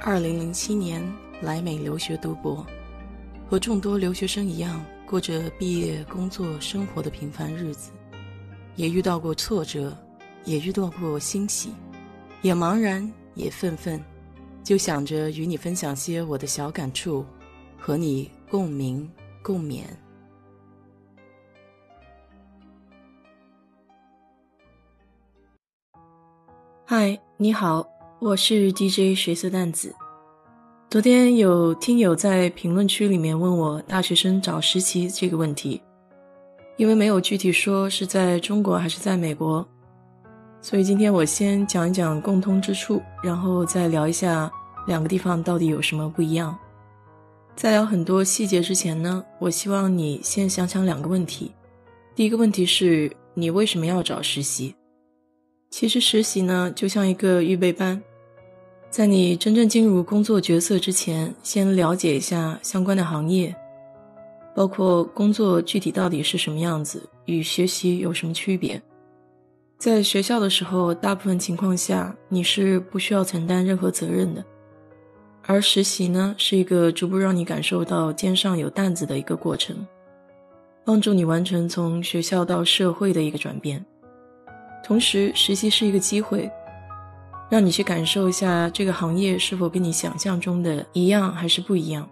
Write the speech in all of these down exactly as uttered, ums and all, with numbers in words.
二零零七年来美留学读博，和众多留学生一样，过着毕业、工作、生活的平凡日子，也遇到过挫折，也遇到过欣喜，也茫然，也愤愤，就想着与你分享些我的小感触，和你共鸣共勉。嗨，你好，我是 D J 学色淡子。昨天有听友在评论区里面问我大学生找实习这个问题，因为没有具体说是在中国还是在美国，所以今天我先讲一讲共通之处，然后再聊一下两个地方到底有什么不一样。在聊很多细节之前呢，我希望你先想想两个问题。第一个问题是，你为什么要找实习？其实实习呢，就像一个预备班，在你真正进入工作角色之前，先了解一下相关的行业，包括工作具体到底是什么样子，与学习有什么区别。在学校的时候，大部分情况下你是不需要承担任何责任的，而实习呢，是一个逐步让你感受到肩上有担子的一个过程，帮助你完成从学校到社会的一个转变。同时，实习是一个机会，让你去感受一下这个行业是否跟你想象中的一样还是不一样，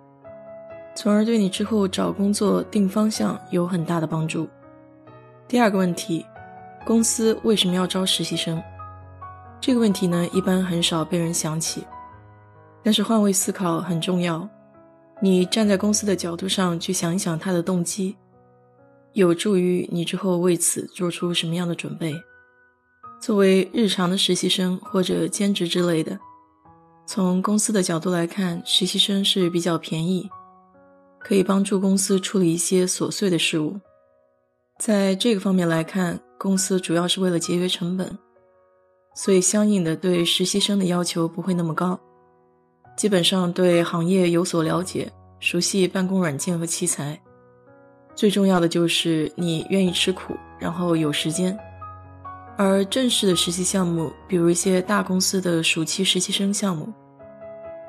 从而对你之后找工作定方向有很大的帮助。第二个问题，公司为什么要招实习生？这个问题呢，一般很少被人想起，但是换位思考很重要，你站在公司的角度上去想一想它的动机，有助于你之后为此做出什么样的准备。作为日常的实习生或者兼职之类的，从公司的角度来看，实习生是比较便宜，可以帮助公司处理一些琐碎的事务。在这个方面来看，公司主要是为了节约成本，所以相应的对实习生的要求不会那么高，基本上对行业有所了解，熟悉办公软件和器材，最重要的就是你愿意吃苦，然后有时间。而正式的实习项目，比如一些大公司的暑期实习生项目，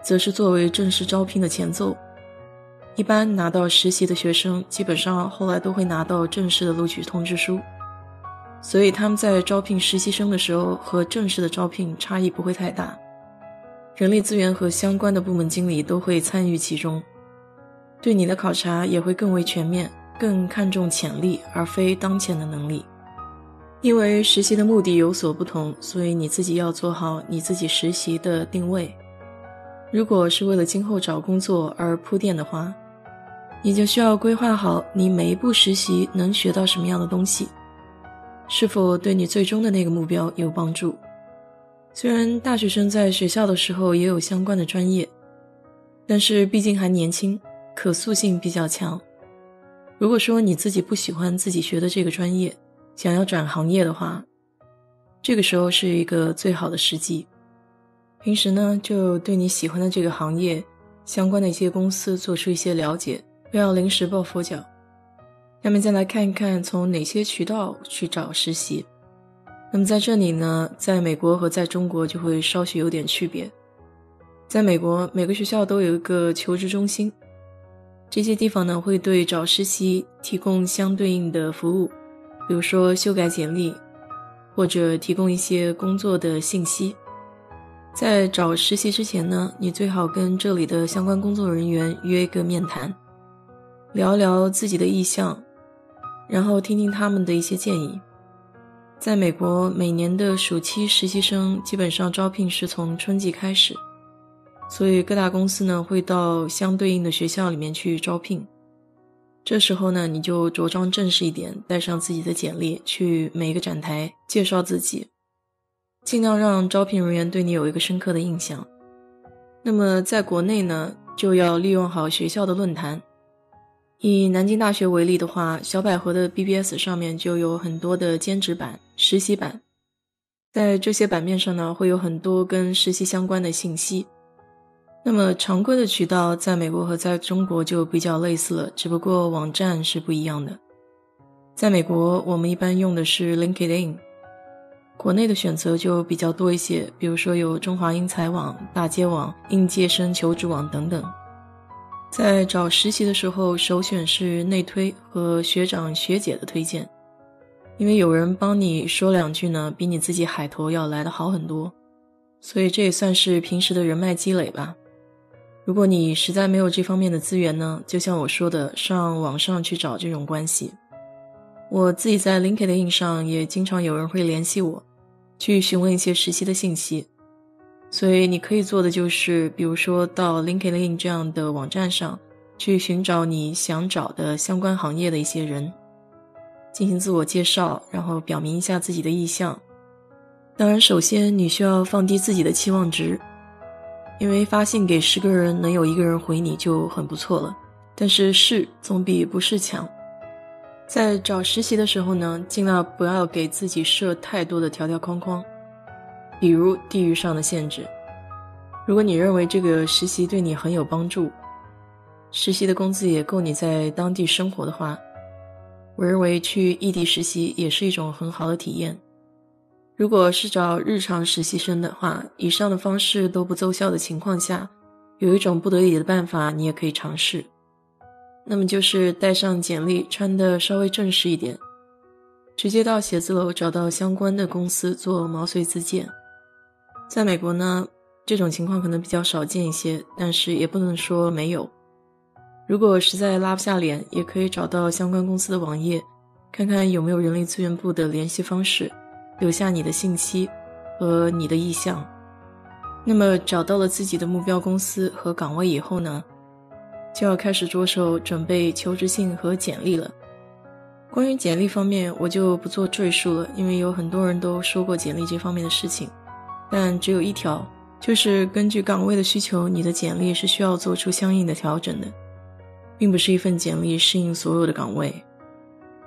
则是作为正式招聘的前奏，一般拿到实习的学生基本上后来都会拿到正式的录取通知书，所以他们在招聘实习生的时候和正式的招聘差异不会太大，人力资源和相关的部门经理都会参与其中，对你的考察也会更为全面，更看重潜力而非当前的能力。因为实习的目的有所不同，所以你自己要做好你自己实习的定位。如果是为了今后找工作而铺垫的话，你就需要规划好你每一步实习能学到什么样的东西，是否对你最终的那个目标有帮助。虽然大学生在学校的时候也有相关的专业，但是毕竟还年轻，可塑性比较强。如果说你自己不喜欢自己学的这个专业，想要转行业的话，这个时候是一个最好的时机。平时呢，就对你喜欢的这个行业相关的一些公司做出一些了解，不要临时抱佛脚。下面再来看一看从哪些渠道去找实习。那么在这里呢，在美国和在中国就会稍许有点区别。在美国，每个学校都有一个求职中心，这些地方呢，会对找实习提供相对应的服务，比如说修改简历，或者提供一些工作的信息。在找实习之前呢，你最好跟这里的相关工作人员约一个面谈，聊聊自己的意向，然后听听他们的一些建议。在美国，每年的暑期实习生基本上招聘是从春季开始，所以各大公司呢，会到相对应的学校里面去招聘。这时候呢，你就着装正式一点，带上自己的简历，去每一个展台介绍自己，尽量让招聘人员对你有一个深刻的印象。那么在国内呢，就要利用好学校的论坛。以南京大学为例的话，小百合的 B B S 上面就有很多的兼职版、实习版，在这些版面上呢，会有很多跟实习相关的信息。那么常规的渠道在美国和在中国就比较类似了，只不过网站是不一样的。在美国，我们一般用的是 LinkedIn，国内的选择就比较多一些，比如说有中华英才网、大街网、应届生求职网等等。在找实习的时候，首选是内推和学长学姐的推荐，因为有人帮你说两句呢，比你自己海投要来得好很多，所以这也算是平时的人脉积累吧。如果你实在没有这方面的资源呢，就像我说的，上网上去找这种关系。我自己在 LinkedIn 上也经常有人会联系我，去询问一些实习的信息。所以你可以做的就是，比如说到 LinkedIn 这样的网站上，去寻找你想找的相关行业的一些人，进行自我介绍，然后表明一下自己的意向。当然，首先你需要放低自己的期望值，因为发信给十个人，能有一个人回你就很不错了，但是试总比不试强。在找实习的时候呢，尽量不要给自己设太多的条条框框，比如地域上的限制。如果你认为这个实习对你很有帮助，实习的工资也够你在当地生活的话，我认为去异地实习也是一种很好的体验。如果是找日常实习生的话，以上的方式都不奏效的情况下，有一种不得已的办法你也可以尝试，那么就是带上简历，穿得稍微正式一点，直接到写字楼找到相关的公司做毛遂自荐。在美国呢，这种情况可能比较少见一些，但是也不能说没有。如果实在拉不下脸，也可以找到相关公司的网页，看看有没有人力资源部的联系方式，留下你的信息和你的意向。那么找到了自己的目标公司和岗位以后呢，就要开始着手准备求职信和简历了。关于简历方面我就不做赘述了，因为有很多人都说过简历这方面的事情，但只有一条，就是根据岗位的需求，你的简历是需要做出相应的调整的，并不是一份简历适应所有的岗位。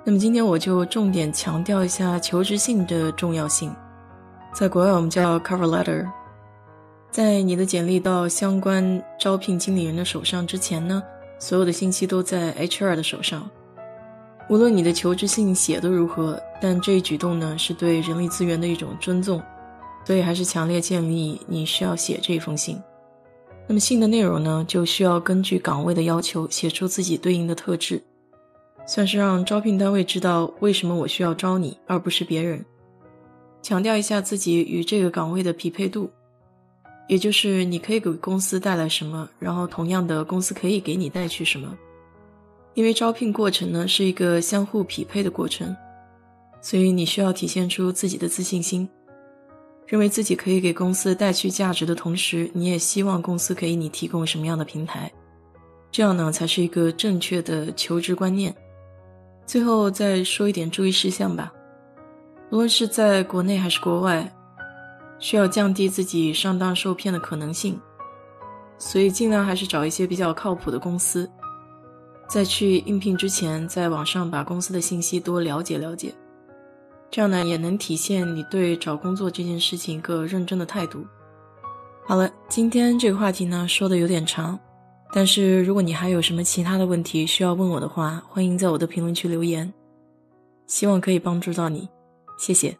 那么今天我就重点强调一下求职信的重要性，在国外我们叫 cover letter。 在你的简历到相关招聘经理人的手上之前呢，所有的信息都在 H R 的手上。无论你的求职信写得如何，但这一举动呢是对人力资源的一种尊重，所以还是强烈建议你需要写这封信。那么信的内容呢，就需要根据岗位的要求写出自己对应的特质，算是让招聘单位知道为什么我需要招你，而不是别人。强调一下自己与这个岗位的匹配度，也就是你可以给公司带来什么，然后同样的公司可以给你带去什么。因为招聘过程呢是一个相互匹配的过程，所以你需要体现出自己的自信心，认为自己可以给公司带去价值的同时，你也希望公司给你提供什么样的平台，这样呢才是一个正确的求职观念。最后再说一点注意事项吧，无论是在国内还是国外，需要降低自己上当受骗的可能性，所以尽量还是找一些比较靠谱的公司。在去应聘之前，在网上把公司的信息多了解了解，这样呢也能体现你对找工作这件事情一个认真的态度。好了，今天这个话题呢说的有点长，但是如果你还有什么其他的问题需要问我的话，欢迎在我的评论区留言，希望可以帮助到你，谢谢。